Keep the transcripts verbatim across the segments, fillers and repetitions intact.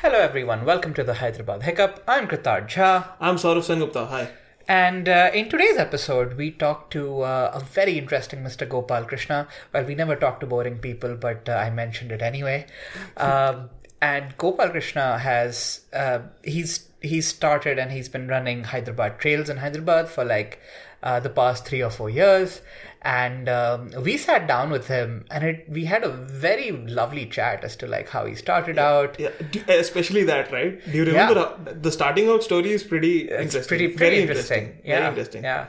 Hello everyone, welcome to the Hyderabad Hiccup. I'm Krutarth Jha. I'm Saurabh Sengupta, hi. And uh, in today's episode, we talked to uh, a very interesting Mister Gopal Krishna. Well, we never talk to boring people, but uh, I mentioned it anyway. Uh, and Gopal Krishna has, uh, he's, he's started and he's been running Hyderabad Trails in Hyderabad for like uh, the past three or four years. And um, we sat down with him, and it, we had a very lovely chat as to like how he started yeah, out. Yeah, especially that, right? Do you remember yeah. the, the starting out story is pretty it's interesting. Pretty, pretty very interesting. interesting. Yeah. Very interesting. Yeah.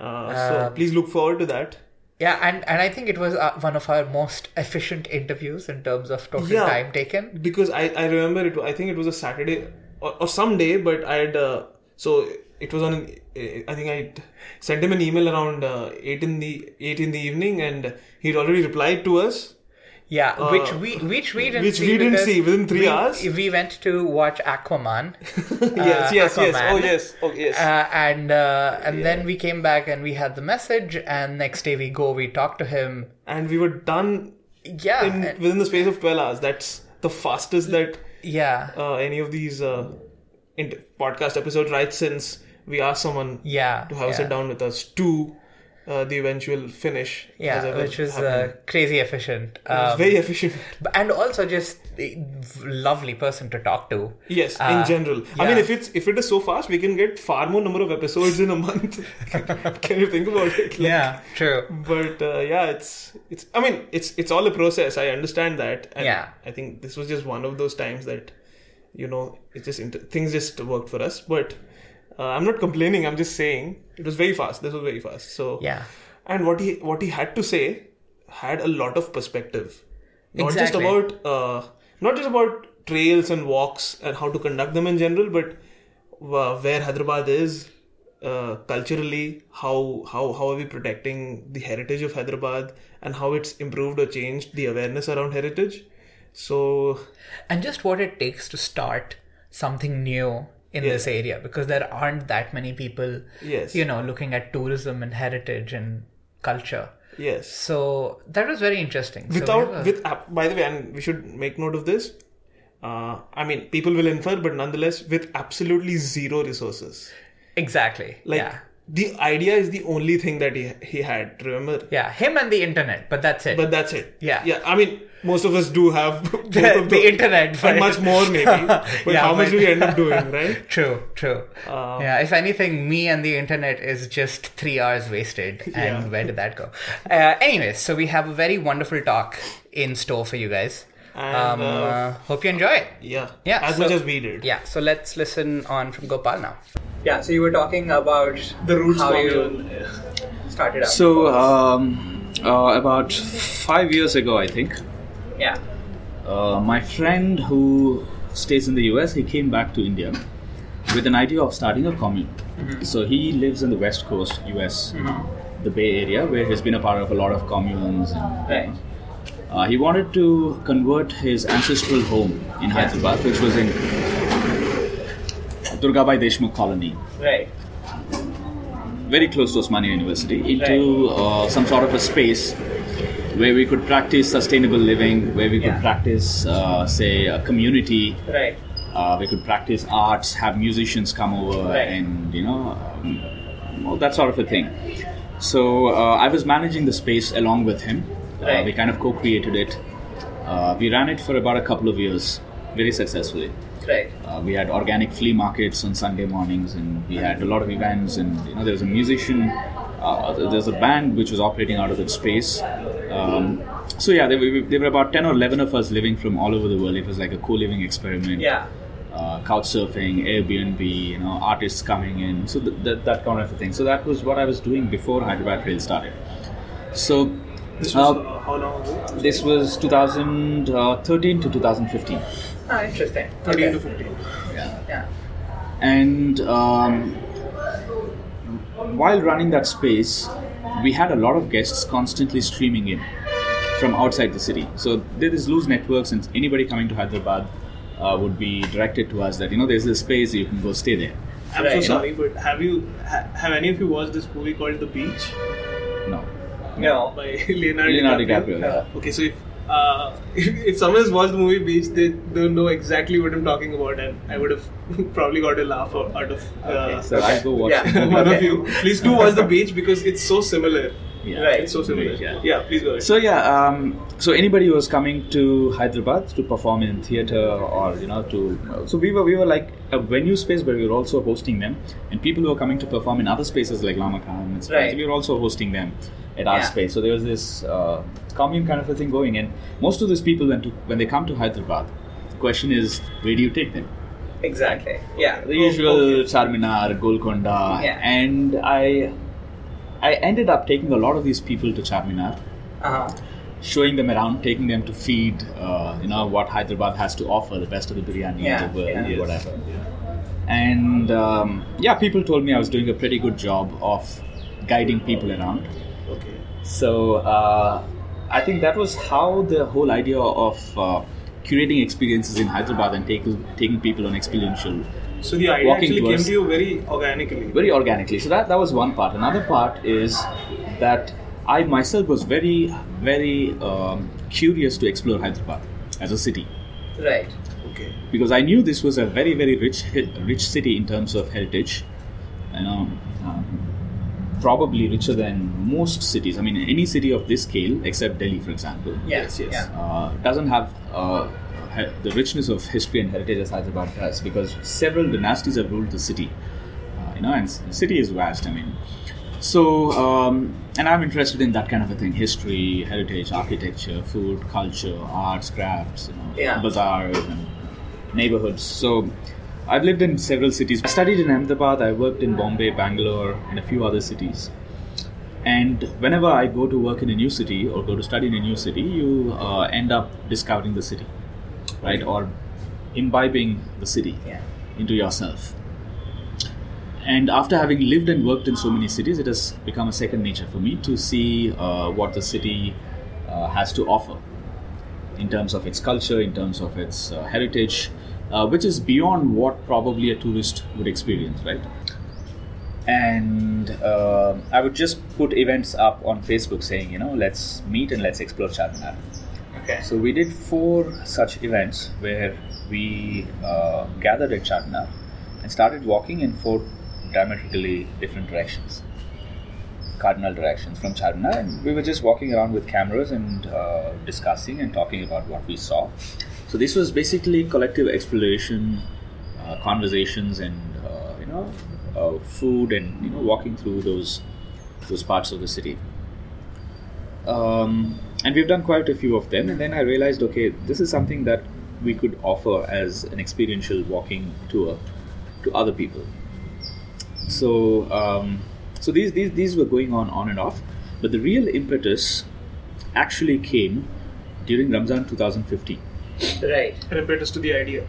Uh, so uh, please look forward to that. Yeah, and, and I think it was uh, one of our most efficient interviews in terms of total yeah, time taken. Because I, I remember it. I think it was a Saturday or, or some day, but I had uh, so. It was on, an, I think I sent him an email around uh, eight in the eight in the evening, and he'd already replied to us. Yeah, uh, which we which we didn't which see. Which we didn't see within three we, hours. We went to watch Aquaman. yes, uh, yes, Aquaman. yes. Oh yes, oh yes. Uh, and uh, and yeah. then we came back and we had the message. And next day we go, we talked to him, and we were done. Yeah, in, and, within the space of twelve hours. That's the fastest that yeah uh, any of these uh, inter- podcast episodes right since. We asked someone yeah, to have yeah. sit down with us to uh, the eventual finish. Yeah, which was uh, crazy efficient. Um, it was very efficient. And also just a lovely person to talk to. Yes, uh, in general. Yeah. I mean, if it's if it is so fast, we can get far more number of episodes in a month. Can you think about it? Like, yeah, true. But uh, yeah, it's it's. I mean, it's it's all a process. I understand that. And yeah. I think this was just one of those times that, you know, it's just inter- things just worked for us, but. Uh, I'm not complaining. I'm just saying it was very fast. This was very fast. So yeah, and what he what he had to say had a lot of perspective, not exactly. just about uh, not just about trails and walks and how to conduct them in general, but uh, where Hyderabad is uh, culturally, how how how are we protecting the heritage of Hyderabad and how it's improved or changed the awareness around heritage. So and just what it takes to start something new. In yeah. this area, because there aren't that many people, yes. you know, looking at tourism and heritage and culture. Yes. So that was very interesting. Without, so we were... with by the way, and we should make note of this. Uh, I mean, people will infer, but nonetheless, with absolutely zero resources. Exactly. Like yeah. the idea is the only thing that he he had. Remember? Yeah, him and the internet, but that's it. But that's it. Yeah. Yeah. I mean. Most of us do have both the, of the, the internet, but and much more maybe. But yeah, how much do we end up doing, right? True, true. Um, yeah, if anything, me and the internet is just three hours wasted. And yeah. where did that go? Uh, anyways, so we have a very wonderful talk in store for you guys. And, um, uh, uh, hope you enjoy it. Yeah, yeah. As so, much as we did. Yeah. So let's listen on from Gopal now. Yeah. So you were talking about the roots how you started out. So um, uh, about five years ago, I think. Yeah. Uh, my friend who stays in the U S, he came back to India with an idea of starting a commune. Mm-hmm. So he lives in the West Coast, U S, mm-hmm. the Bay Area, where he's been a part of a lot of communes. And, right. You know, uh, he wanted to convert his ancestral home in yeah. Hyderabad, which was in Durgabai Deshmukh Colony. Right. Very close to Osmania University, into right. uh, some sort of a space where we could practice sustainable living, where we could yeah. practice, uh, say, a community. Right. Uh, we could practice arts, have musicians come over, right. and you know, um, all that sort of a thing. So uh, I was managing the space along with him. Right. Uh, we kind of co-created it. Uh, we ran it for about a couple of years, very successfully. Right. Uh, we had organic flea markets on Sunday mornings, and we had a lot of events. And you know, there was a musician. Uh, there was a band which was operating out of that space. Um, so yeah, there were, there were about ten or eleven of us living from all over the world. It was like a co-living experiment. Yeah. Uh, couch surfing, Airbnb, you know, artists coming in. So th- th- that kind of a thing. So that was what I was doing before Hyderabad Trail started. So this was, uh, how long ago? This was twenty thirteen to twenty fifteen. Ah, interesting. thirteen okay. to fifteen. Yeah. Yeah. And um, while running that space, we had a lot of guests constantly streaming in from outside the city. So there is loose networks, and anybody coming to Hyderabad uh, would be directed to us that, you know, there's this space, you can go stay there. I'm right. so sorry, but have you ha- have any of you watched this movie called The Beach? No. No. By Leonardo, Leonardo DiCaprio. DiCaprio. No. Okay, so if uh, if, if someone has watched the movie Beach, they don't know exactly what I'm talking about, and I would have probably got a laugh out of uh, okay, so I go watch yeah. one okay. of you. Please do watch The Beach because it's so similar. Yeah. Right, it's so similar. Yeah. yeah, please go ahead. So yeah, um, so anybody who was coming to Hyderabad to perform in theatre or you know to, so we were we were like a venue space, but we were also hosting them, and people who were coming to perform in other spaces like Lama Khan, and right. we were also hosting them at our yeah. space. So there was this uh, commune kind of a thing going, and most of these people when to, when they come to Hyderabad, the question is where do you take them? Exactly. Yeah. The usual okay. Charminar, Golconda, yeah. and I. I ended up taking a lot of these people to Charminar, uh-huh. showing them around, taking them to feed, uh, you know, what Hyderabad has to offer, the best of the biryani, yeah, the world, yeah, yes. whatever. Yeah. And um, yeah, people told me I was doing a pretty good job of guiding people around. Okay. So uh, I think that was how the whole idea of uh, curating experiences in Hyderabad and take, taking people on experiential. So the idea actually came to you very organically. Very organically. So that, that was one part. Another part is that I myself was very, very um, curious to explore Hyderabad as a city. Right. Okay. Because I knew this was a very, very rich, rich city in terms of heritage. You know, um, probably richer than most cities. I mean, any city of this scale, except Delhi, for example. Yes. Yes. yes. Yeah. Uh, doesn't have. Uh, the richness of history and heritage as Hyderabad has, because several dynasties have ruled the city, uh, you know, and the city is vast, I mean. So, um, and I'm interested in that kind of a thing, history, heritage, architecture, food, culture, arts, crafts, you know, yeah. bazaars and neighborhoods. So, I've lived in several cities. I studied in Ahmedabad, I worked in Bombay, Bangalore and a few other cities. And whenever I go to work in a new city or go to study in a new city, you uh, end up discovering the city. Right, or imbibing the city yeah. into yourself. And after having lived and worked in so many cities, it has become a second nature for me to see uh, what the city uh, has to offer in terms of its culture, in terms of its uh, heritage, uh, which is beyond what probably a tourist would experience, right? And uh, I would just put events up on Facebook saying, you know, let's meet and let's explore Charminar. Okay. So we did four such events where we uh, gathered at Charminar and started walking in four diametrically different directions, cardinal directions from Charminar, and we were just walking around with cameras and uh, discussing and talking about what we saw. So this was basically collective exploration, uh, conversations, and uh, you know, uh, food, and you know, walking through those those parts of the city. Um, and we've done quite a few of them, and then I realized, okay, this is something that we could offer as an experiential walking tour to other people. So um, so these, these these were going on on and off, but the real impetus actually came during Ramzan twenty fifteen. Right. An impetus to the idea?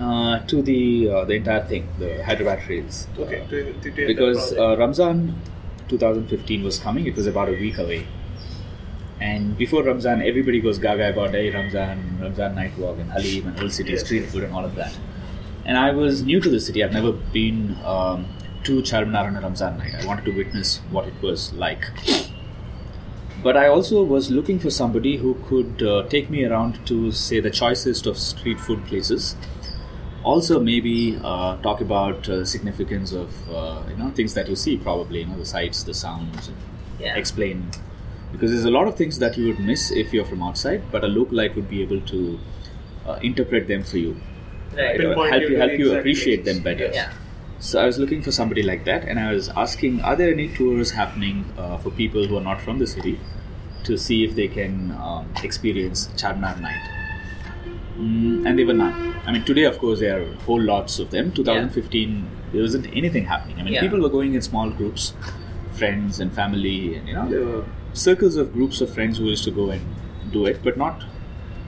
Uh, to the uh, the entire thing, the Hyderabad Trails. Okay. Uh, to, to, to because uh, Ramzan twenty fifteen was coming, it was about a week away. And before Ramzan, everybody goes gaga about hey, Ramzan, Ramzan night walk and Halim and whole city yes, street yes. food and all of that. And I was new to the city. I've never been um, to Charminar on a Ramzan night. I wanted to witness what it was like. But I also was looking for somebody who could uh, take me around to, say, the choicest of street food places. Also maybe uh, talk about uh, significance of, uh, you know, things that you see probably, you know, the sights, the sounds, and yeah. explain. Because there's a lot of things that you would miss if you're from outside, but a localite would be able to uh, interpret them for you. Right. Right. Help you, help you appreciate them better. Yeah. So I was looking for somebody like that, and I was asking, are there any tours happening uh, for people who are not from the city to see if they can um, experience Charminar night? Mm, and they were none. I mean, today, of course, there are whole lots of them. twenty fifteen, yeah. there wasn't anything happening. I mean, yeah. people were going in small groups, friends and family, and you know, there were circles of groups of friends who used to go and do it, but not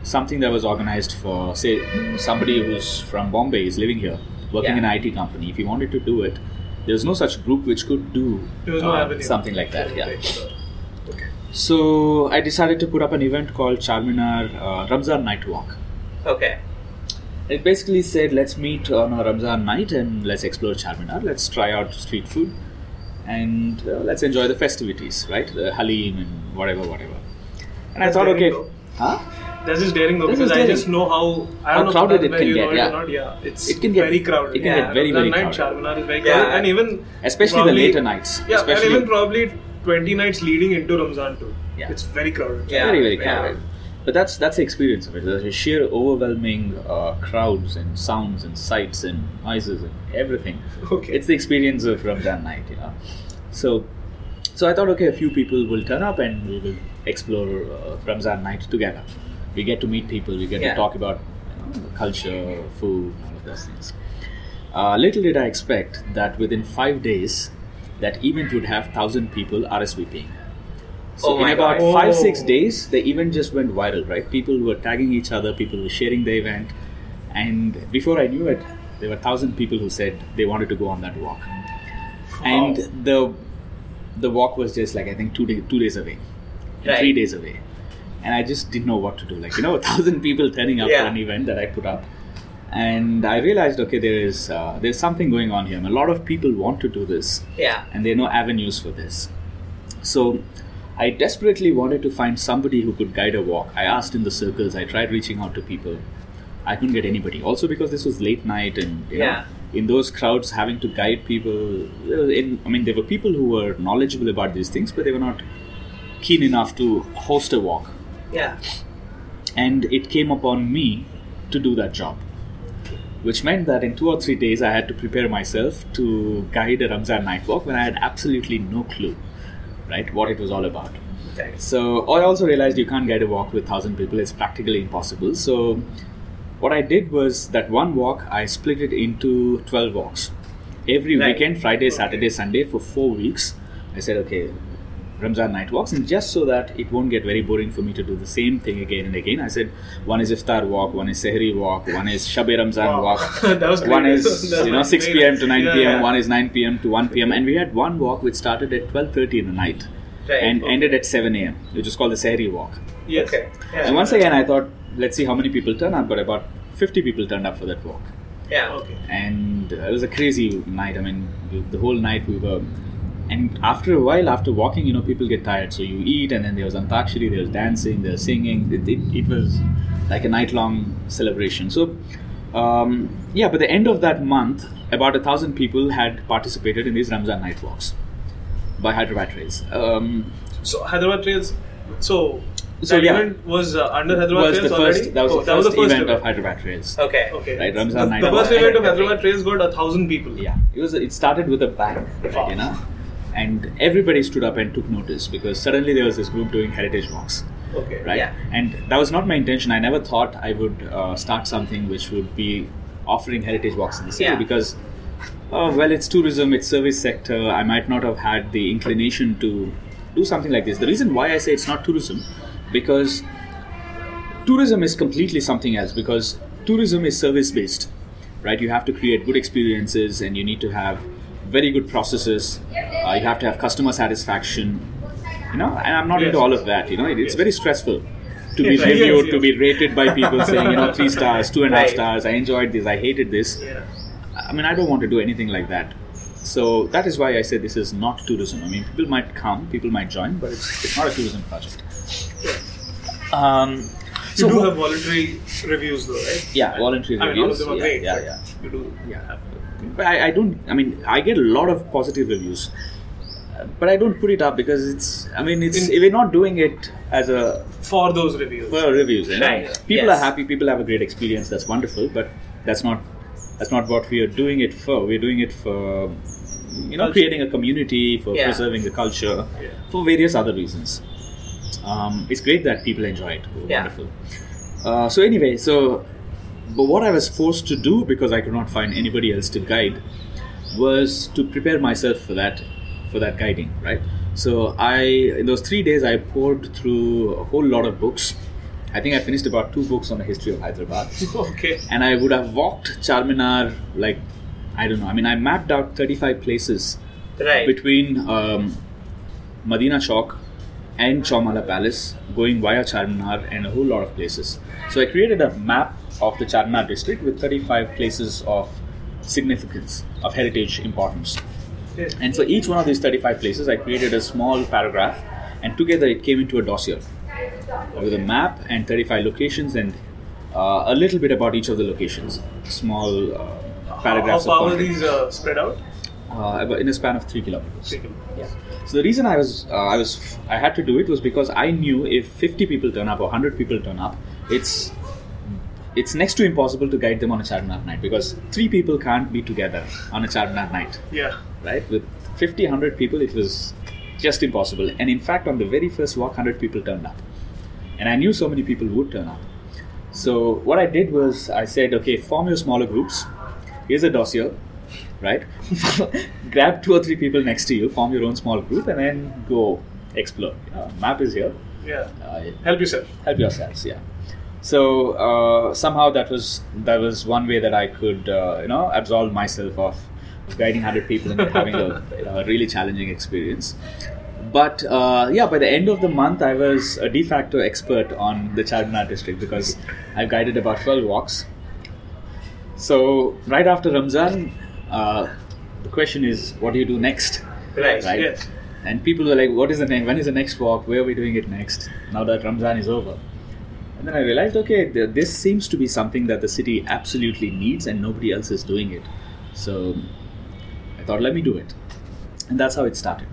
something that was organized for, say, somebody who's from Bombay is living here, working yeah. in an I T company. If he wanted to do it, there was no such group which could do uh, something like that. Yeah. Okay. So I decided to put up an event called Charminar uh, Ramzan Night Walk. Okay. It basically said, let's meet on a Ramzan night and let's explore Charminar. Let's try out street food. And uh, let's enjoy the festivities, right? The Halim and whatever, whatever. And I thought, okay, huh? There's this daring though, this because daring. I just know how, I don't how know crowded it can get. Yeah. It yeah, it's it can get very crowded. It can yeah. get very, very night, crowded. Charminar is very crowded, yeah. and even especially probably, the later nights. Yeah, especially. And even probably twenty nights leading into Ramzan too. Yeah. It's very crowded. Yeah, very, very crowded. Yeah. But that's that's the experience of it. There's a sheer overwhelming uh, crowds and sounds and sights and noises and everything. Okay. It's the experience of Ramzan night, you know. So, so I thought, okay, a few people will turn up and we will explore uh, Ramzan night together. We get to meet people. We get yeah. to talk about you know, culture, food, all of those things. Uh, little did I expect that within five days, that event would have thousand people R S V Ping. So oh in about God. five, oh. six days, the event just went viral, right? People were tagging each other, people were sharing the event. And before I knew it, there were one thousand people who said they wanted to go on that walk. Wow. And the the walk was just like, I think, two, day, two days away, right. three days away. And I just didn't know what to do. Like, you know, a thousand people turning up yeah. for an event that I put up. And I realized, okay, there is uh, there's something going on here. And a lot of people want to do this. Yeah. And there are no avenues for this. So I desperately wanted to find somebody who could guide a walk. I asked in the circles. I tried reaching out to people. I couldn't get anybody. Also because this was late night and, you yeah. know, in those crowds having to guide people. In, I mean, there were people who were knowledgeable about these things, but they were not keen enough to host a walk. Yeah. And it came upon me to do that job. Which meant that in two or three days, I had to prepare myself to guide a Ramzan night walk when I had absolutely no clue. Right, what it was all about. Okay. So I also realized you can't get a walk with one thousand people. It's practically impossible. So what I did was that one walk, I split it into twelve walks. Every right. weekend, Friday, okay. Saturday, Sunday for four weeks. I said, okay, Ramzan night walks. And just so that it won't get very boring for me to do the same thing again and again, I said, one is iftar walk, one is sehri walk, one is shabe Ramzan wow. walk, one is you know six p.m. to nine p.m., yeah, yeah. one is nine p.m. to one p.m. And we had one walk which started at twelve thirty in the night right. and okay. ended at seven a.m., which is called the sehri walk. Yes. Okay. Yeah. And once again, I thought, let's see how many people turn up, but about fifty people turned up for that walk. Yeah, okay. And uh, it was a crazy night. I mean, the whole night we were... And after a while, after walking, you know, people get tired. So you eat, and then there was Antakshari, there was dancing, there was singing. It, it, it was like a night-long celebration. So, um, yeah, by the end of that month, about a thousand people had participated in these Ramzan night walks by Hyderabad Trails. Um, so, Hyderabad Trails, so... So that yeah, event was uh, under Hyderabad was Trails the first, already? That was, oh, the, that first was the first event, event of Hyderabad Trails. Okay. okay. Right, Ramzan the, night the first event of Hyderabad Trails got a thousand people. Yeah. It was. It started with a bang, right, wow. you know. And everybody stood up and took notice because suddenly there was this group doing heritage walks. Okay. Right? Yeah. And that was not my intention. I never thought I would uh, start something which would be offering heritage walks in the city yeah. because, oh, well, it's tourism, it's service sector. I might not have had the inclination to do something like this. The reason why I say it's not tourism, because tourism is completely something else, because tourism is service-based, right? You have to create good experiences and you need to have very good processes. Uh, you have to have customer satisfaction, you know, and I'm not yes. into all of that, you know, it, it's yes. very stressful to yes, be right, reviewed, yes, yes. to be rated by people saying, you know, three stars, two and a half right. stars, I enjoyed this, I hated this. Yeah. I mean, I don't want to do anything like that. So that is why I said this is not tourism. I mean, people might come, people might join, but it's, it's not a tourism project. Um, so you do have voluntary reviews though, right? Yeah, voluntary I reviews. Mean, all of them are yeah, great, yeah, yeah. You do yeah. But I, I don't, I mean, I get a lot of positive reviews, but I don't put it up because it's, I mean, it's In, we're not doing it as a... For those reviews. For reviews, you know? Right. People yes. are happy, people have a great experience, that's wonderful, but that's not that's not what we are doing it for. We're doing it for, you know, culture. Creating a community, for yeah. preserving the culture, yeah. for various other reasons. Um, it's great that people enjoy it. Oh, yeah. Wonderful. Uh, so anyway, so... But what I was forced to do, because I could not find anybody else to guide, was to prepare myself for that, for that guiding, right? So I, in those three days, I poured through a whole lot of books. I think I finished about two books on the history of Hyderabad. Okay. And I would have walked Charminar, like, I don't know. I mean, I mapped out thirty-five places right. between um, Madina Chowk and Chomala Palace, going via Charminar and a whole lot of places. So I created a map of the Charminar District with thirty-five places of significance, of heritage importance. And for each one of these thirty-five places, I created a small paragraph and together it came into a dossier. with a map and thirty-five locations, and uh, a little bit about each of the locations. Small uh, paragraphs. How far are these uh, spread out? Uh, in a span of three kilometers. Three kilometers. Yeah. So the reason I was uh, I was f- I had to do it was because I knew if fifty people turn up or one hundred people turn up, it's it's next to impossible to guide them on a Charminar night, because three people can't be together on a Charminar night. Yeah. Right. With fifty, one hundred people, it was just impossible. And in fact, on the very first walk, one hundred people turned up, and I knew so many people would turn up. So what I did was I said, okay, form your smaller groups. Here's a dossier. Right? Grab two or three people next to you, form your own small group, and then go explore. Uh, map is here. Yeah. Uh, help yourself. Help yourselves. Yeah. So uh, somehow that was that was one way that I could uh, you know absolve myself of, of guiding one hundred people and having a, you know, a really challenging experience. But uh, yeah, by the end of the month, I was a de facto expert on the Charminar district, because I've guided about twelve walks. So right after Ramzan. Uh, the question is, what do you do next? Right, right? Yes. And people were like, what is the next? When is the next walk? Where are we doing it next? Now that Ramzan is over. And then I realized, okay, th- this seems to be something that the city absolutely needs, and nobody else is doing it. So I thought, let me do it. And that's how it started.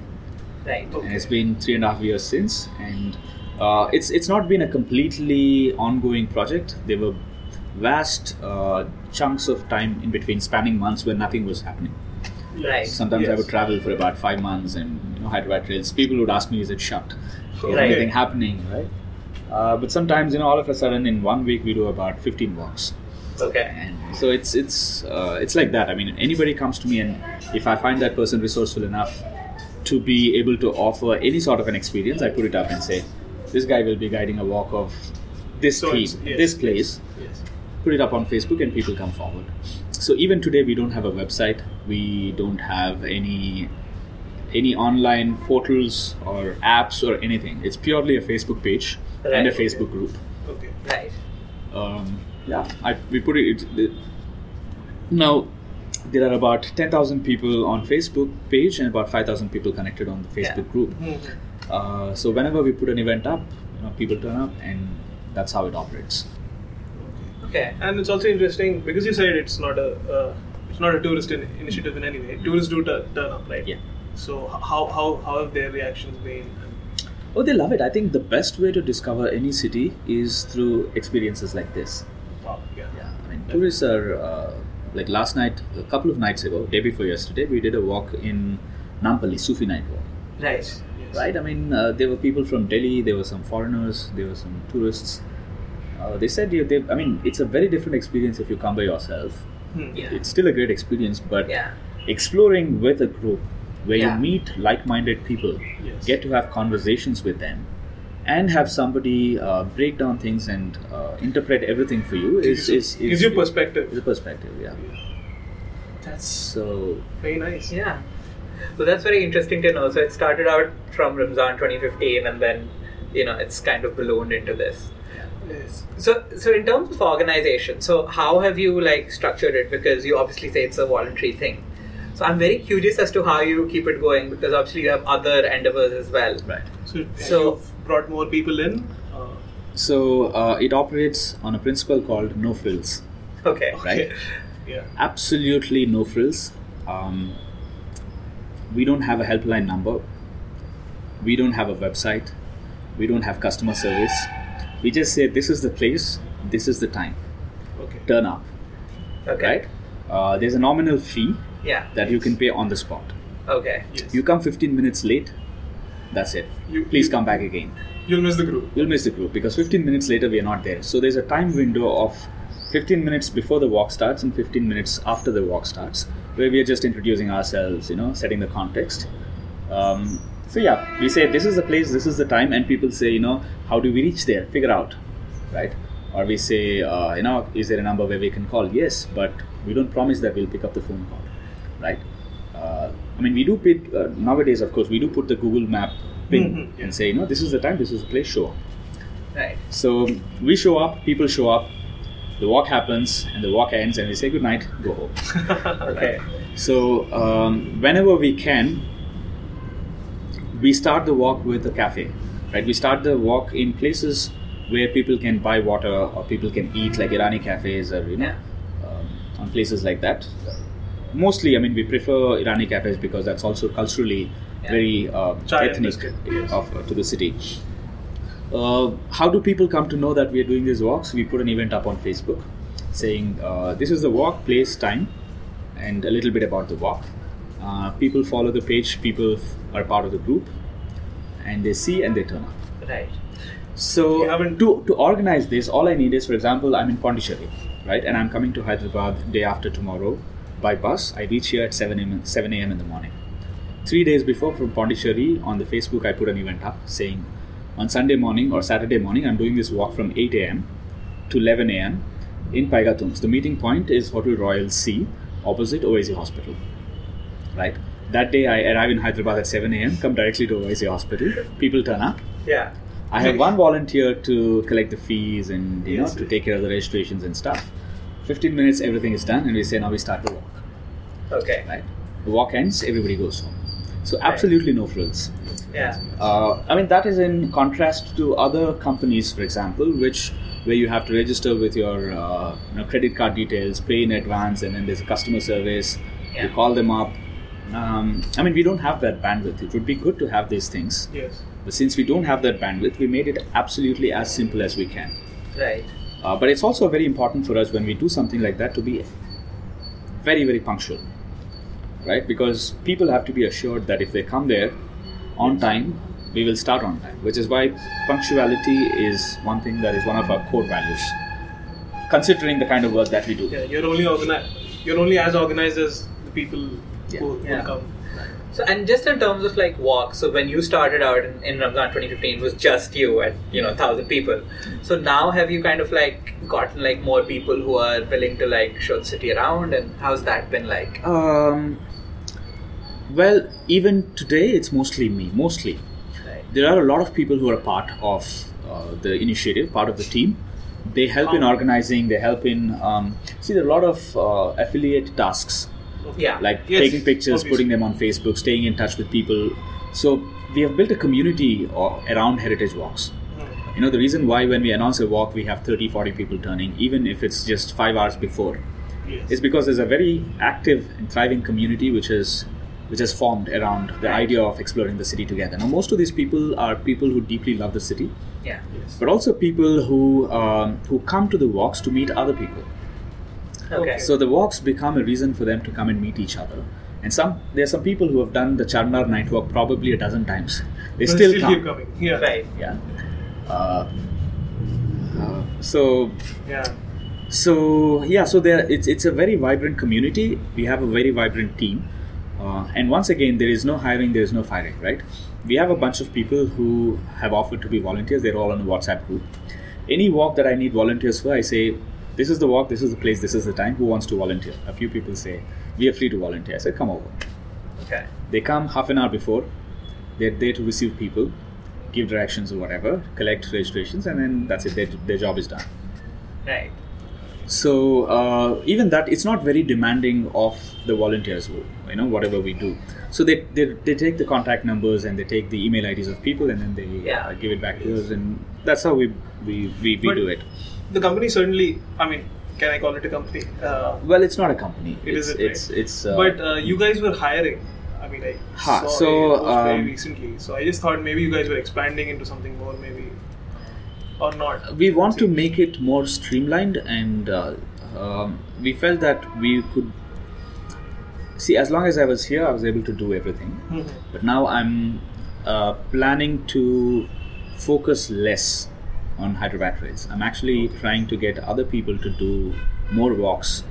Right. Okay. And it's been three and a half years since, and uh, it's it's not been a completely ongoing project. There were vast uh, chunks of time in between, spanning months where nothing was happening. Right. Sometimes yes. I would travel for about five months, and you know, Hyderabad Trails. People would ask me, "Is it shut? Is right. anything happening?" Right. Uh, but sometimes, you know, all of a sudden, in one week, we do about fifteen walks. Okay. And so it's it's uh, it's like that. I mean, anybody comes to me, and if I find that person resourceful enough to be able to offer any sort of an experience, I put it up and say, "This guy will be guiding a walk of this so theme, yes, this place." Yes. yes. Put it up on Facebook, and people come forward. So even today, we don't have a website. We don't have any any online portals or apps or anything. It's purely a Facebook page right. and a Facebook okay. group. Okay. Right. Um, yeah. I we put it, it, it. Now there are about ten thousand people on Facebook page, and about five thousand people connected on the Facebook yeah. group. Mm-hmm. Uh, so whenever we put an event up, you know, people turn up, and that's how it operates. Okay. And it's also interesting because you said it's not a uh, it's not a tourist in- initiative in any way. Tourists do t- turn up, right? Yeah. So how how how have their reactions been? Oh, they love it. I think the best way to discover any city is through experiences like this. Wow. Yeah. Yeah. I mean, tourists are uh, like last night, a couple of nights ago, day before yesterday, we did a walk in Nampally, Sufi night walk. Right. Yes. Right. I mean, uh, there were people from Delhi. There were some foreigners. There were some tourists. Uh, they said, you know, they, I mean, it's a very different experience if you come by yourself. Hmm. Yeah. It's still a great experience, but yeah. exploring with a group where yeah. you meet like-minded people, yes. get to have conversations with them, and have somebody uh, break down things and uh, interpret everything for you is is is your perspective. Is a perspective, yeah. yeah. That's so very nice. Yeah. So that's very interesting to know. So it started out from Ramzan twenty fifteen, and then you know it's kind of ballooned into this. Yes. So, so in terms of organization, so how have you like structured it? Because you obviously say it's a voluntary thing. So I'm very curious as to how you keep it going, because obviously you have other endeavors as well. Right. So, so you've brought more people in. Uh, so uh, it operates on a principle called no frills. Okay. Right. Yeah. Absolutely no frills. Um, we don't have a helpline number. We don't have a website. We don't have customer service. We just say, this is the place, this is the time. Okay. Turn up. Okay. Right? Uh, there's a nominal fee yeah. that yes. you can pay on the spot. Okay. Yes. You come fifteen minutes late, that's it. You, Please you, come back again. You'll miss the group. You'll miss the group because fifteen minutes later we are not there. So there's a time window of fifteen minutes before the walk starts and fifteen minutes after the walk starts, where we are just introducing ourselves, you know, setting the context. Um, So yeah, we say this is the place, this is the time, and people say, you know, how do we reach there? Figure out, right? Or we say, uh, you know, is there a number where we can call? Yes, but we don't promise that we'll pick up the phone call, right? Uh, I mean, we do put, uh, nowadays, of course, we do put the Google map ping mm-hmm. and say, you know, this is the time, this is the place, show up. Right. So we show up, people show up, the walk happens, and the walk ends, and we say, good night, go home. Okay. Right? So um, whenever we can, we start the walk with a cafe. right? We start the walk in places where people can buy water or people can eat, like Irani cafes or, you know, um, on places like that. Mostly, I mean, we prefer Irani cafes because that's also culturally yeah. very uh, ethnic of, uh, to the city. Uh, how do people come to know that we are doing these walks? We put an event up on Facebook saying, uh, this is the walk, place, time, and a little bit about the walk. Uh, people follow the page, people are part of the group, and they see and they turn up. Right. So, yeah, I mean, to, to organize this, all I need is, for example, I'm in Pondicherry, right? And I'm coming to Hyderabad day after tomorrow by bus. I reach here at seven a.m. in the morning. Three days before from Pondicherry, on the Facebook, I put an event up saying, on Sunday morning or Saturday morning, I'm doing this walk from eight a.m. to eleven a.m. in Paigatoms. The meeting point is Hotel Royal C, opposite Oasis Hospital, right? That day, I arrive in Hyderabad at seven a.m., come directly to Oasis Hospital. People turn up. Yeah. I have one volunteer to collect the fees and, you know, to take care of the registrations and stuff. fifteen minutes, everything is done, and we say, now we start to walk. Okay. Right? The walk ends, everybody goes home. So, absolutely no frills. Yeah. Uh, I mean, that is in contrast to other companies, for example, which where you have to register with your uh, you know, credit card details, pay in advance, and then there's a customer service. Yeah. You call them up. Um, I mean, we don't have that bandwidth. It would be good to have these things. Yes. But since we don't have that bandwidth, we made it absolutely as simple as we can. Right. Uh, but it's also very important for us when we do something like that to be very, very punctual, right? Because people have to be assured that if they come there on time, we will start on time, which is why punctuality is one thing that is one of our core values, considering the kind of work that we do. Yeah, you're only organi- you're only as organized as the people yeah. who, who yeah. come. So, and just in terms of like walks, so when you started out in, in Ramzan twenty fifteen, it was just you and, you know, one thousand people. So now have you kind of like gotten like more people who are willing to like show the city around, and how's that been like? Um, well, even today it's mostly me, mostly. Right. There are a lot of people who are part of uh, the initiative, part of the team. They help um, in organizing, they help in, um, see there are a lot of uh, affiliate tasks. Yeah, like yes, taking pictures, obviously. Putting them on Facebook, staying in touch with people. So we have built a community around heritage walks. You know, the reason why when we announce a walk, we have thirty, forty people turning, even if it's just five hours before, yes. is because there's a very active and thriving community which is which has formed around the right. idea of exploring the city together. Now, most of these people are people who deeply love the city, yeah, yes. but also people who um, who come to the walks to meet other people. Okay. So the walks become a reason for them to come and meet each other. And some there are some people who have done the Charminar night walk probably a dozen times. They still, still come. Keep coming. Yeah. Right. Yeah. Uh, uh, so. Yeah. So yeah. So there, it's it's a very vibrant community. We have a very vibrant team. Uh, and once again, there is no hiring, there is no firing. Right. We have a bunch of people who have offered to be volunteers. They're all on a WhatsApp group. Any walk that I need volunteers for, I say, this is the walk, this is the place, this is the time. Who wants to volunteer? A few people say, we are free to volunteer. I said, come over. Okay. They come half an hour before. They're there to receive people, give directions or whatever, collect registrations, and then that's it. Their, their job is done. Right. So uh, even that, it's not very demanding of the volunteers, who, you know, whatever we do. So they, they they take the contact numbers and they take the email I Ds of people, and then they yeah. uh, give it back to us. And that's how we, we, we, we do it. The company certainly, I mean, can I call it a company? Uh, well, it's not a company. It is. It's. It's, right? it's uh, but uh, you guys were hiring. I mean, I ha, saw so, a post um, very recently. So I just thought maybe you guys were expanding into something more, maybe, or not. We want to make it more streamlined, and uh, um, we felt that we could see. As long as I was here, I was able to do everything. Mm-hmm. But now I'm uh, planning to focus less on Hyderabad Trails. I'm actually okay. trying to get other people to do more walks,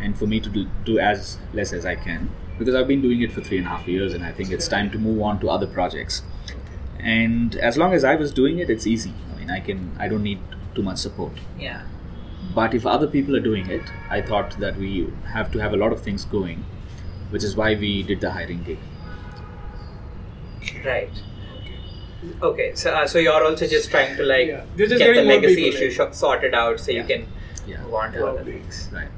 and for me to do, do as less as I can, because I've been doing it for three and a half years and I think it's time to move on to other projects. Okay. And as long as I was doing it, it's easy. I mean, I can, I don't need too much support. Yeah. But if other people are doing it, I thought that we have to have a lot of things going, which is why we did the hiring gig. Right. Okay, so uh, so you're also just trying to like yeah. get the legacy people, issue like. sorted out, so yeah. you can yeah. go on to other things. Right.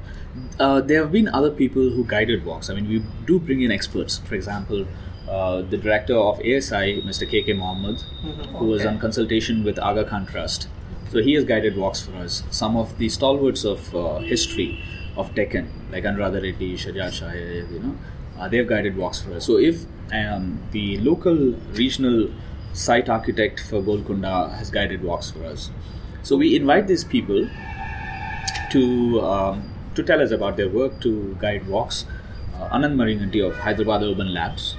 Uh, there have been other people who guided walks. I mean, we do bring in experts. For example, uh, the director of A S I, Mister K K. Mohammed, mm-hmm. who okay. was on consultation with Aga Khan Trust. So he has guided walks for us. Some of the stalwarts of uh, history of Deccan, like Anuradha Reddy, Shajar Shahid, you know, uh, they have guided walks for us. So if um, the local regional site architect for Golconda has guided walks for us. So we invite these people to um, to tell us about their work, to guide walks. Uh, Anand Maringanti of Hyderabad Urban Labs,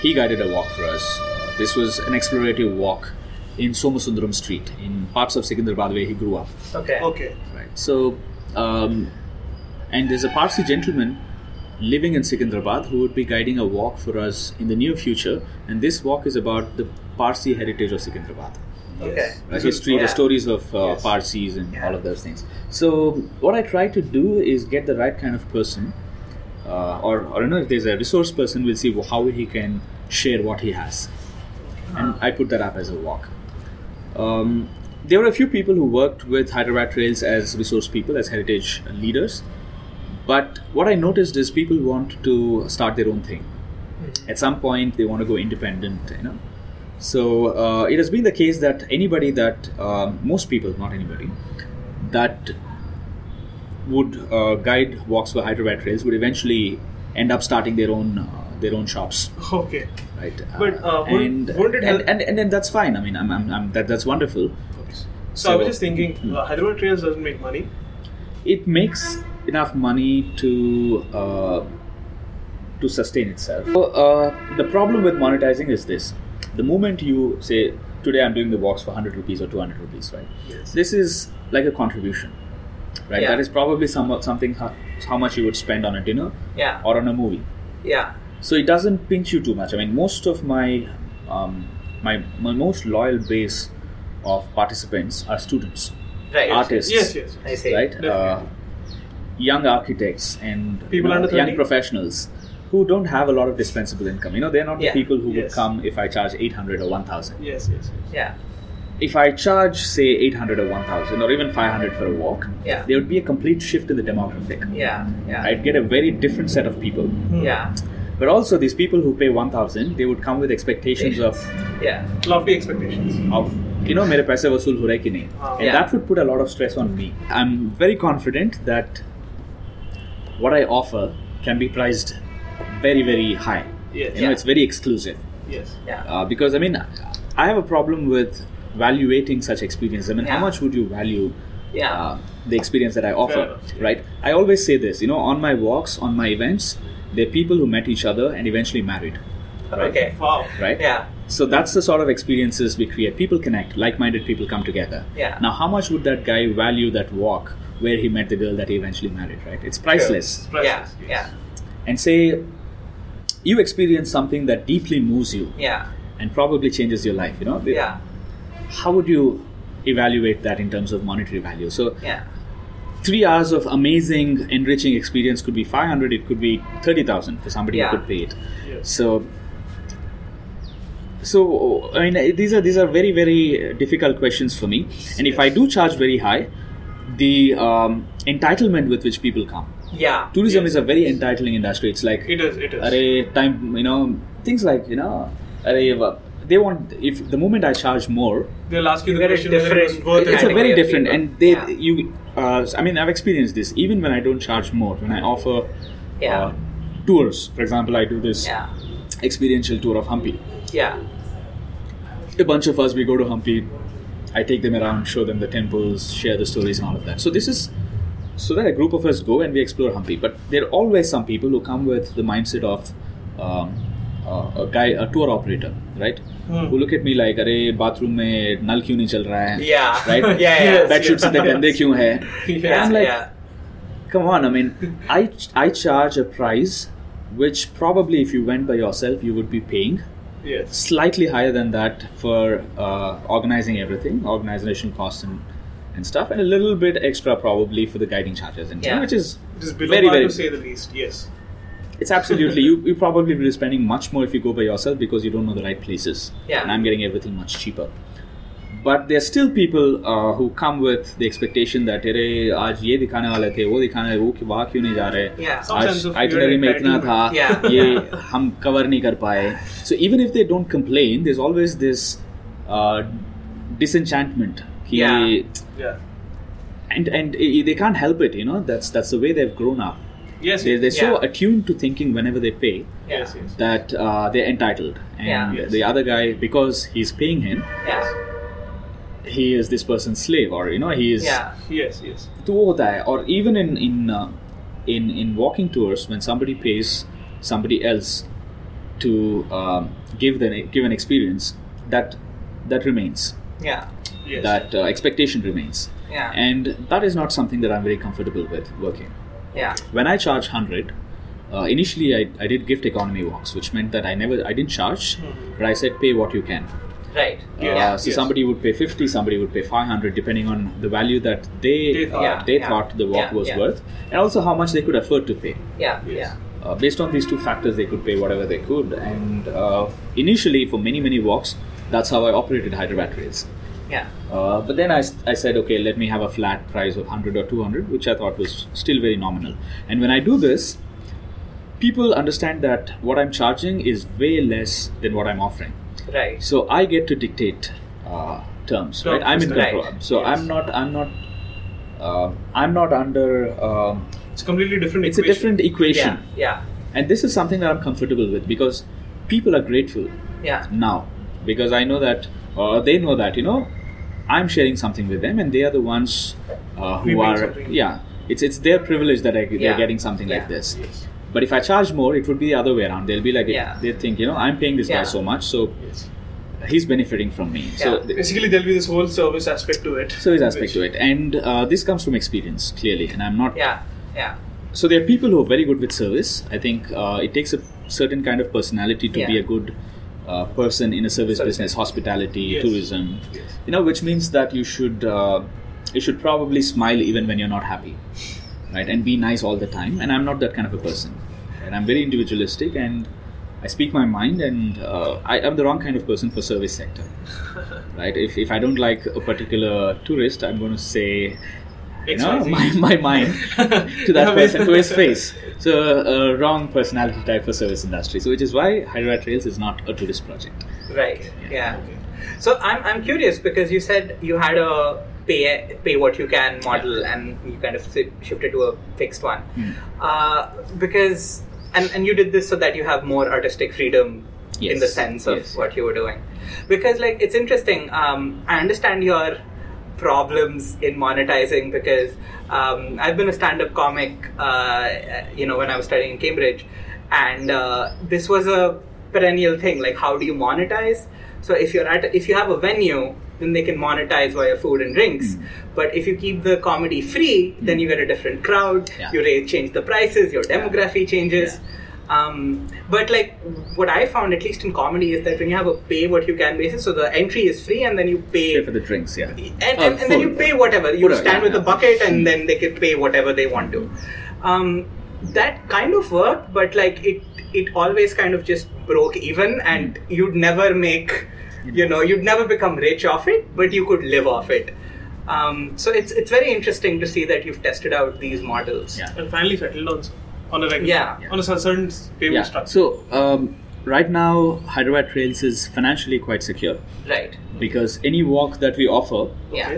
he guided a walk for us. Uh, this was an explorative walk in Somasundram Street, in parts of Secunderabad where he grew up. Okay. Okay. Right. So, um, and there's a Parsi gentleman living in Secunderabad who would be guiding a walk for us in the near future. And this walk is about the Parsi heritage of Secunderabad. Okay. Right. History, yeah. the stories of uh, yes. Parsis and yeah. all of those things. So, what I try to do is get the right kind of person, uh, or or you know, if there's a resource person, we'll see how he can share what he has. Uh-huh. And I put that up as a walk. Um, there were a few people who worked with Hyderabad Trails as resource people, as heritage leaders. But what I noticed is people want to start their own thing. Mm-hmm. At some point, they want to go independent, you know. So uh, it has been the case that anybody that, uh, most people, not anybody, that would uh, guide walks for Hyderabad Trails would eventually end up starting their own uh, their own shops. Okay. Right. But uh, wouldn't, and, wouldn't it help? And, and, and, and that's fine. I mean, I'm, I'm, I'm, that, that's wonderful. Okay. So, so I was just thinking, mm-hmm. uh, Hyderabad Trails doesn't make money. It makes enough money to uh, to sustain itself. So, uh, the problem with monetizing is this. The moment you say, today I'm doing the walks for one hundred rupees or two hundred rupees, right? Yes. This is like a contribution, right? Yeah. That is probably some, something how, how much you would spend on a dinner yeah. or on a movie. Yeah. So it doesn't pinch you too much. I mean, most of my, um, my, my most loyal base of participants are students, right, artists, yes, yes, yes. I see. Right? Uh, young architects and people under young thirty professionals who don't have a lot of dispensable income. You know, they're not yeah. the people who yes. would come if I charge eight hundred or one thousand. Yes, yes, yes. Yeah. If I charge, say, eight hundred or one thousand or even five hundred for a walk, yeah. there would be a complete shift in the demographic. Yeah, yeah. I'd get a very different set of people. Hmm. Yeah. But also, these people who pay one thousand, they would come with expectations of... Yeah. Lofty expectations. Of, you know, mere paise vasool ho rahe ki nahi. And yeah. that would put a lot of stress on me. I'm very confident that what I offer can be priced very, very high. Yes. You know, yeah. it's very exclusive. Yes. Yeah. Uh, because, I mean, I have a problem with valuating such experiences. I mean, yeah. how much would you value yeah. uh, the experience that I offer, yeah. right? I always say this, you know, on my walks, on my events, they're people who met each other and eventually married. Right? Okay. Wow. Right? Yeah. So that's the sort of experiences we create. People connect. Like-minded people come together. Yeah. Now, how much would that guy value that walk where he met the girl that he eventually married, right? It's priceless. It's priceless. Yeah. Yes. Yeah. And say... you experience something that deeply moves you yeah. and probably changes your life, you know? Yeah. How would you evaluate that in terms of monetary value? So yeah. three hours of amazing, enriching experience could be five hundred, it could be thirty thousand for somebody yeah. who could pay it. Yes. So, so I mean, these are, these are very, very difficult questions for me. And if yes. I do charge very high, the um, entitlement with which people come. Yeah, tourism yes, is a very is. entitling industry. It's like it is. It is. Array, time, you know, things like you know, array, they want. If the moment I charge more, they'll ask you the question. It's, different, worth it's a very different, people. and they yeah. you. Uh, I mean, I've experienced this. Even when I don't charge more, when I offer yeah. uh, tours, for example, I do this yeah. experiential tour of Hampi. Yeah, a bunch of us we go to Hampi. I take them around, show them the temples, share the stories, and all of that. So this is. So that a group of us go and we explore Hampi. But there are always some people who come with the mindset of um, uh, a guy, a tour operator, right? Hmm. Who look at me like, "Arey, bathroom mein nal kyun nahi chal raha hai?" Yeah. Right? yeah, yeah. Yes, bed sheets itne gande kyun hai? And I'm like, yeah. come on. I mean, I I charge a price which probably if you went by yourself, you would be paying yes. slightly higher than that for uh, organizing everything, organization costs and and stuff, and a little bit extra probably for the guiding charges, and yeah. you know, which is it is below very, very to say the least. Yes, it's absolutely you. You probably will be spending much more if you go by yourself because you don't know the right places. Yeah, and I'm getting everything much cheaper. But there are still people uh, who come with the expectation that hey, aaj ye dikhane wale the, wo dikhane wale, wo ki wahan kyun nahi ja rahe? Yeah, sometimes aaj itinerary mein itna tha, yeah. ye hum cover nahi kar paaye. So even if they don't complain, there's always this uh, disenchantment. Ki, yeah. yeah. And and they can't help it, you know. That's that's the way they've grown up. Yes, they, they're yeah. so attuned to thinking whenever they pay yeah. yes, yes, that uh, they're entitled. And yeah. yes. the other guy, because he's paying him, yes. he is this person's slave, or you know, he is. Yeah. Yes. Yes. Or even in in uh, in in walking tours, when somebody pays somebody else to um, give them give an experience, that that remains. Yeah. Yes. That uh, expectation remains. Yeah. And that is not something that I'm very comfortable with working. Yeah. When I charge one hundred, uh, initially I, I did gift economy walks, which meant that I never I didn't charge, mm-hmm. but I said pay what you can. Right. Uh, yeah. So yes. somebody would pay fifty, somebody would pay five hundred, depending on the value that they they thought, yeah. they yeah. thought the walk yeah. was yeah. worth, and also how much they could afford to pay. Yeah. Yes. Yeah. Uh, based on these two factors, they could pay whatever they could. And uh, initially, for many many walks, that's how I operated Hyderabad Trails. Yeah. Uh, but then I, I said, okay, let me have a flat price of one hundred or two hundred, which I thought was still very nominal. And when I do this, people understand that what I'm charging is way less than what I'm offering. Right. So I get to dictate uh, terms. Right. I'm in control. Right. So yes. I'm not. I'm not. Uh, I'm not under. Um, it's a completely different. It's equation. a different equation. Yeah. yeah. And this is something that I'm comfortable with, because people are grateful. Yeah. Now, because I know that, or uh, they know that, you know, I'm sharing something with them, and they are the ones uh, who are something. yeah. It's it's their privilege that I, yeah. they're getting something yeah. like this. Yes. But if I charge more, it would be the other way around. They'll be like, yeah. they think, you know, I'm paying this yeah. guy so much, so yes. he's benefiting from me. Yeah. So th- basically, there'll be this whole service aspect to it. Service aspect to it, and uh, this comes from experience clearly. And I'm not. Yeah, yeah. So there are people who are very good with service. I think uh, it takes a certain kind of personality to yeah. be a good. Uh, person in a service Sorry. business, hospitality, yes. tourism, yes. you know, which means that you should uh, you should probably smile even when you're not happy, right? And be nice all the time. And I'm not that kind of a person, and I'm very individualistic, and I speak my mind, and uh, I am the wrong kind of person for service sector, right? If if I don't like a particular tourist, I'm going to say, you know, my, my mind to that person, to his face. So a uh, wrong personality type for service industry. So which is why Hyderabad Trails is not a tourist project. Right. Yeah. yeah. Okay. So I'm I'm curious, because you said you had a pay pay what you can model yeah. and you kind of shifted to a fixed one. Hmm. Uh, because and, and you did this so that you have more artistic freedom yes. in the sense of yes. what you were doing. Because like it's interesting. Um, I understand your problems in monetizing, because um, I've been a stand-up comic uh, you know when I was studying in Cambridge, and uh, this was a perennial thing, like how do you monetize? So if you're at if you have a venue, then they can monetize via food and drinks, mm. but if you keep the comedy free, mm. then you get a different crowd, yeah. you raise, change the prices, your demography changes. yeah. Um, but like what I found, at least in comedy, is that when you have a pay what you can basis, so the entry is free, and then you pay, pay for the drinks, yeah, and, and, oh, and then you pay whatever you Pura, stand yeah, with yeah. a bucket, and then they can pay whatever they want to. Um, that kind of worked, but like it, it always kind of just broke even, and mm. you'd never make, you know, you'd never become rich off it, but you could live off it. Um, so it's it's very interesting to see that you've tested out these models yeah. and finally settled on. On a regular, yeah. on a certain payment yeah. structure. So, um, right now, Hyderabad Trails is financially quite secure. Right. Because any walk that we offer yeah.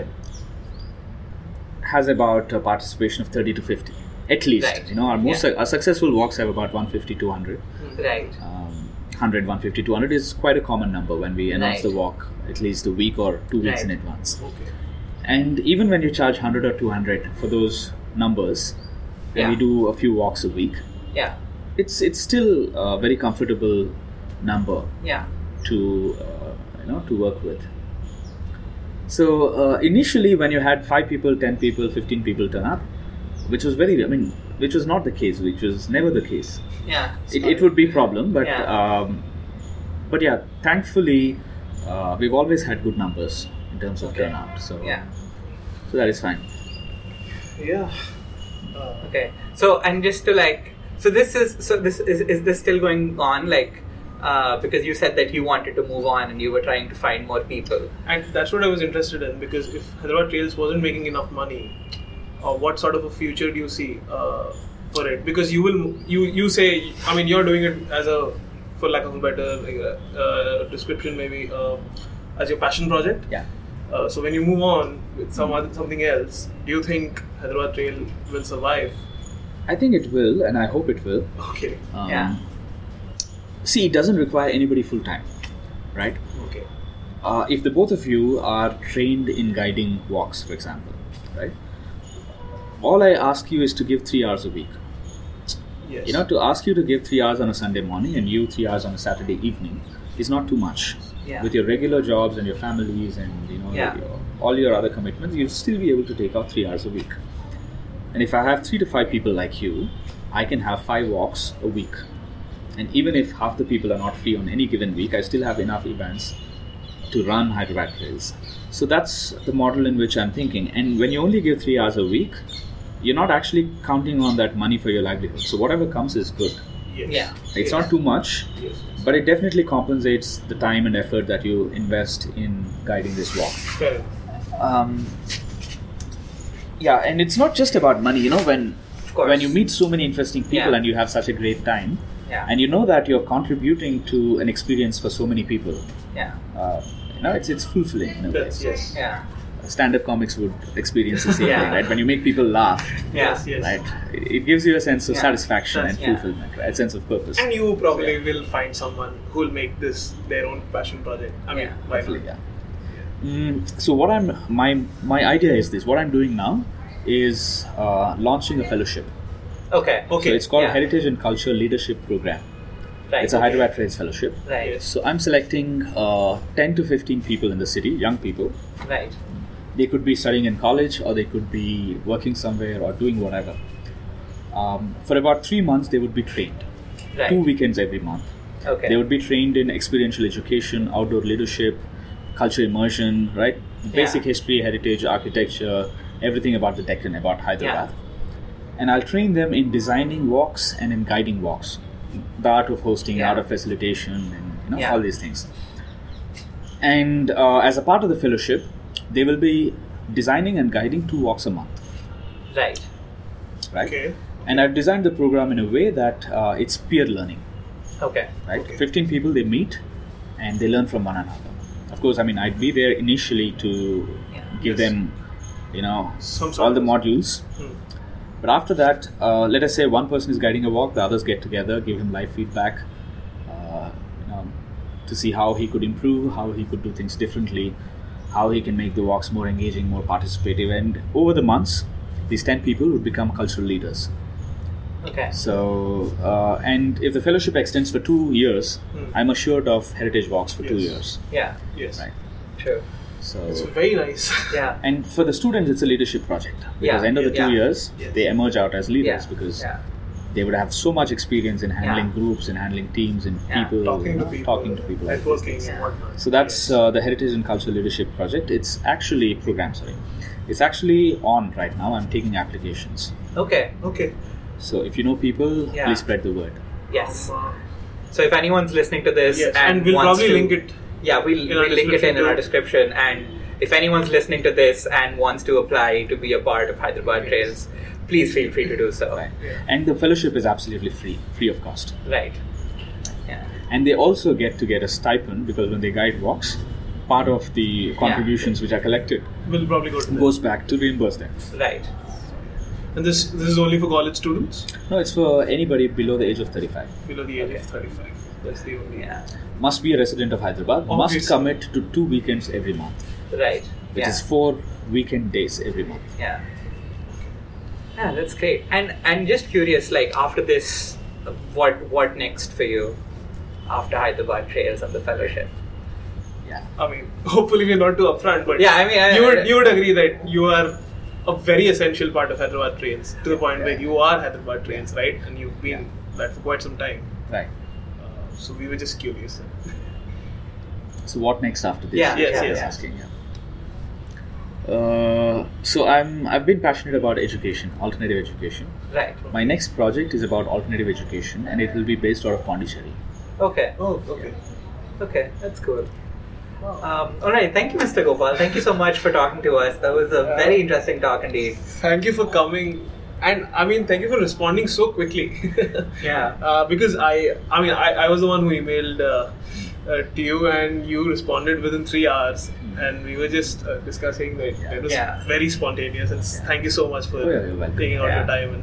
has about a participation of thirty to fifty, at least. Right. You know, our most yeah. su- our successful walks have about one fifty, two hundred. Right. Um, one hundred, one fifty, two hundred is quite a common number when we announce right. the walk, at least a week or two weeks right. in advance. Okay. And even when you charge one hundred or two hundred for those numbers, and yeah. we do a few walks a week. Yeah, it's it's still a very comfortable number. Yeah, to uh, you know to work with. So uh, initially, when you had five people, ten people, fifteen people turn up, which was very I mean, which was not the case, which was never the case. Yeah, it it would be a problem, but yeah. um, but yeah, thankfully, uh, we've always had good numbers in terms of okay. turnout. So yeah, so that is fine. Yeah. Uh, okay, so and just to like, so this is so this is is this still going on? Like, uh, because you said that you wanted to move on and you were trying to find more people. And that's what I was interested in, because if Hyderabad Trails wasn't making enough money, uh, what sort of a future do you see uh, for it? Because you will, you you say, I mean, you're doing it as a, for lack of a better uh, description, maybe uh, as your passion project. Yeah. Uh, so when you move on with some other, something else, do you think Hyderabad Trail will survive? I think it will, and I hope it will. Okay. Um, yeah. See, it doesn't require anybody full time, right? Okay. Uh, if the both of you are trained in guiding walks, for example, right? All I ask you is to give three hours a week. Yes. You know, to ask you to give three hours on a Sunday morning and you three hours on a Saturday evening is not too much. Yeah. With your regular jobs and your families and, you know, yeah. your, all your other commitments, you'll still be able to take out three hours a week. And if I have three to five people like you, I can have five walks a week. And even if half the people are not free on any given week, I still have enough events to run Hyderabad Trails. So that's the model in which I'm thinking. And when you only give three hours a week, you're not actually counting on that money for your livelihood. So whatever comes is good. Yes. Yeah. It's yes. not too much, yes. but it definitely compensates the time and effort that you invest in guiding this walk. Okay. Um, yeah, and it's not just about money. You know, when when you meet so many interesting people yeah. and you have such a great time, yeah. and you know that you're contributing to an experience for so many people. Yeah. Uh, you know, it's it's fulfilling in a way. Yes. Yeah. Stand-up comics would experience the same yeah. thing, right? When you make people laugh, yes, yes. right? It gives you a sense of yeah. satisfaction That's, and yeah. fulfillment, right? A sense of purpose. And you probably yeah. will find someone who will make this their own passion project. I mean, yeah, hopefully, yeah. yeah. Mm, so what I'm, my my idea is this. What I'm doing now is uh, launching a fellowship. Okay. Okay. So it's called yeah. Heritage and Culture Leadership Program. Right. It's a okay. Hyderabad Trails Fellowship. Right. So I'm selecting uh, ten to fifteen people in the city, young people. Right. They could be studying in college, or they could be working somewhere or doing whatever. Um, for about three months, they would be trained. Right. Two weekends every month. Okay. They would be trained in experiential education, outdoor leadership, culture immersion, right? Basic yeah. history, heritage, architecture, everything about the Deccan, about Hyderabad. Yeah. And I'll train them in designing walks and in guiding walks. The art of hosting, yeah. the art of facilitation, and you know, yeah. all these things. And uh, as a part of the fellowship, they will be designing and guiding two walks a month. Right. Right. Okay. And I've designed the program in a way that uh, it's peer learning. Okay. Right. Okay. fifteen people, they meet and they learn from one another. Of course, I mean, I'd be there initially to yeah. give yes. them, you know, Some all the modules. Hmm. But after that, uh, let us say one person is guiding a walk, the others get together, give him live feedback uh, you know, to see how he could improve, how he could do things differently, how he can make the walks more engaging, more participative. And over the months, these ten people would become cultural leaders. Okay. So, uh, and if the fellowship extends for two years, mm. I'm assured of heritage walks for yes. two years. Yeah. Yes. Right. Sure. So it's very nice. Yeah. And for the students, it's a leadership project. Because at yeah. the end of the yeah. two years, yes. they emerge out as leaders yeah. because yeah. they would have so much experience in handling yeah. groups and handling teams and yeah. people, talking to people, talking to people, networking and whatnot. So that's uh, the Heritage and Cultural Leadership Project. It's actually program, sorry. It's actually on right now. I'm taking applications. Okay. Okay. So if you know people, yeah. please spread the word. Yes. So if anyone's listening to this, yes. and, and we'll wants probably to, link it. Yeah, we'll, we'll link it in, in our description. And if anyone's listening to this and wants to apply to be a part of Hyderabad yes. Trails, please feel free to do so. Right. Yeah. And the fellowship is absolutely free, free of cost. Right. Yeah. And they also get to get a stipend, because when they guide walks, part of the contributions yeah. which are collected will probably go to goes them. back to reimburse them. Right. And this this is only for college students? No, it's for anybody below the age of thirty-five. Below the age okay. of thirty-five. That's the only. Yeah. Must be a resident of Hyderabad. Obviously. Must commit to two weekends every month. Right. Which yeah. is four weekend days every month. Yeah. Yeah, that's great. And and just curious, like after this, what what next for you after Hyderabad Trails and the fellowship? Yeah, I mean, hopefully we're not too upfront, but yeah, I mean, I, you would I, I, you would agree that you are a very essential part of Hyderabad Trails to the point yeah. where you are Hyderabad Trails, right? And you've been yeah. that for quite some time, right? Uh, so we were just curious. So what next after this? Yeah, yes, yeah, yes. Asking, yeah. Uh, so I'm I've been passionate about education, alternative education. Right. My next project is about alternative education, and it will be based out of Pondicherry. Okay. Oh, okay. Okay, that's cool. Um, all right, thank you, Mister Gopal. Thank you so much for talking to us. That was a very interesting talk indeed. Thank you for coming. And I mean, thank you for responding so quickly. yeah. Uh, because I, I mean, I, I was the one who emailed uh, uh, to you, and you responded within three hours. Mm-hmm. And we were just uh, discussing that. Yeah. It was yeah. very spontaneous. And yeah. thank you so much for oh, yeah, taking out yeah. your time and